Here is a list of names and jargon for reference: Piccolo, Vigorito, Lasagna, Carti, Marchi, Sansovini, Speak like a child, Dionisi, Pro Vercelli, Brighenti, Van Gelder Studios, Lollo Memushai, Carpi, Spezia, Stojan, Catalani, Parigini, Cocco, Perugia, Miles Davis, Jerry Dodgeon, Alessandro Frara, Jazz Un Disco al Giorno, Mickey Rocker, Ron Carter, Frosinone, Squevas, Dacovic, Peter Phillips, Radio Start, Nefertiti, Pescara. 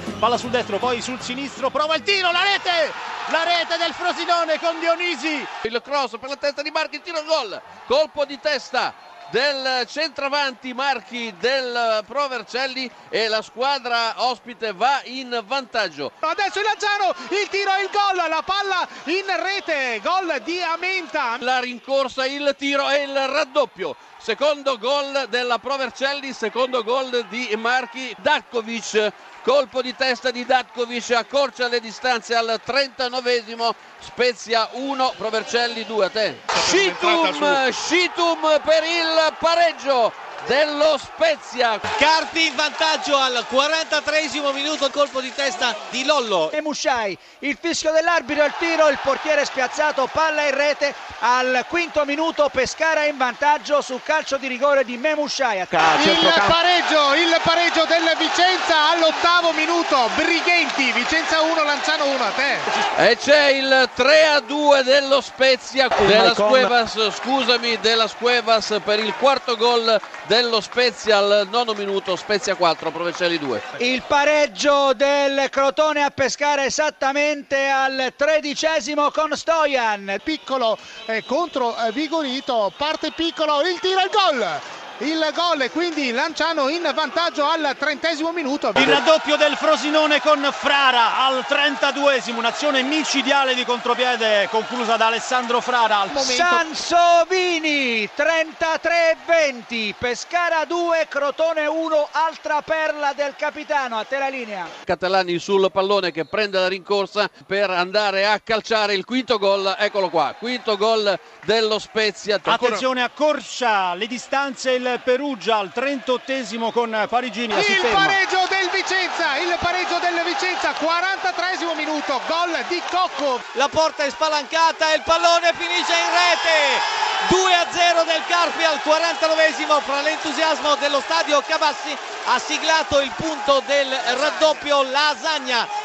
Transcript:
Carpi, palla sul destro, poi sul sinistro, prova il tiro, la rete del Frosinone con Dionisi. Il cross per la testa di Marchi, tiro, gol, colpo di testa del centravanti Marchi del Pro Vercelli e la squadra ospite va in vantaggio. Adesso il Lanciano, il tiro e il gol, la palla in rete, gol di Amenta. La rincorsa, il tiro e il raddoppio. Secondo gol della Pro Vercelli, secondo gol di Marchi. Dacovic, colpo di testa di Datkovic, accorcia le distanze al 39esimo, Spezia 1, Pro Vercelli 2, a te. Scitum per il pareggio dello Spezia. Carti in vantaggio al 43esimo minuto, colpo di testa di Lollo Memushai, il fischio dell'arbitro, il tiro, il portiere spiazzato, palla in rete. Al quinto minuto Pescara in vantaggio su calcio di rigore di Memushai. Il pareggio del Vicenza all'ottavo minuto, Brighenti, Vicenza 1 Lanciano 1, a te. E c'è il 3-2 dello Spezia, della Squevas per il quarto gol dello Spezia al nono minuto, Spezia 4, Pro Vercelli 2. Il pareggio del Crotone a Pescara esattamente al 13esimo con Stojan. Piccolo contro Vigorito, parte Piccolo, il tiro e il gol e quindi Lanciano in vantaggio al 30esimo minuto. Il raddoppio del Frosinone con Frara al 32esimo, un'azione micidiale di contropiede conclusa da Alessandro Frara al momento. Sansovini 33-20, Pescara 2 Crotone 1, altra perla del capitano, a te la linea. Catalani sul pallone che prende la rincorsa per andare a calciare il quinto gol, eccolo qua, quinto gol dello Spezia. Attenzione, accorcia le distanze il Perugia al 38esimo con Parigini. Il pareggio del Vicenza, 43esimo minuto, gol di Cocco. La porta è spalancata e il pallone finisce in rete. 2-0 del Carpi al 49esimo, fra l'entusiasmo dello stadio Cavassi ha siglato il punto del raddoppio Lasagna.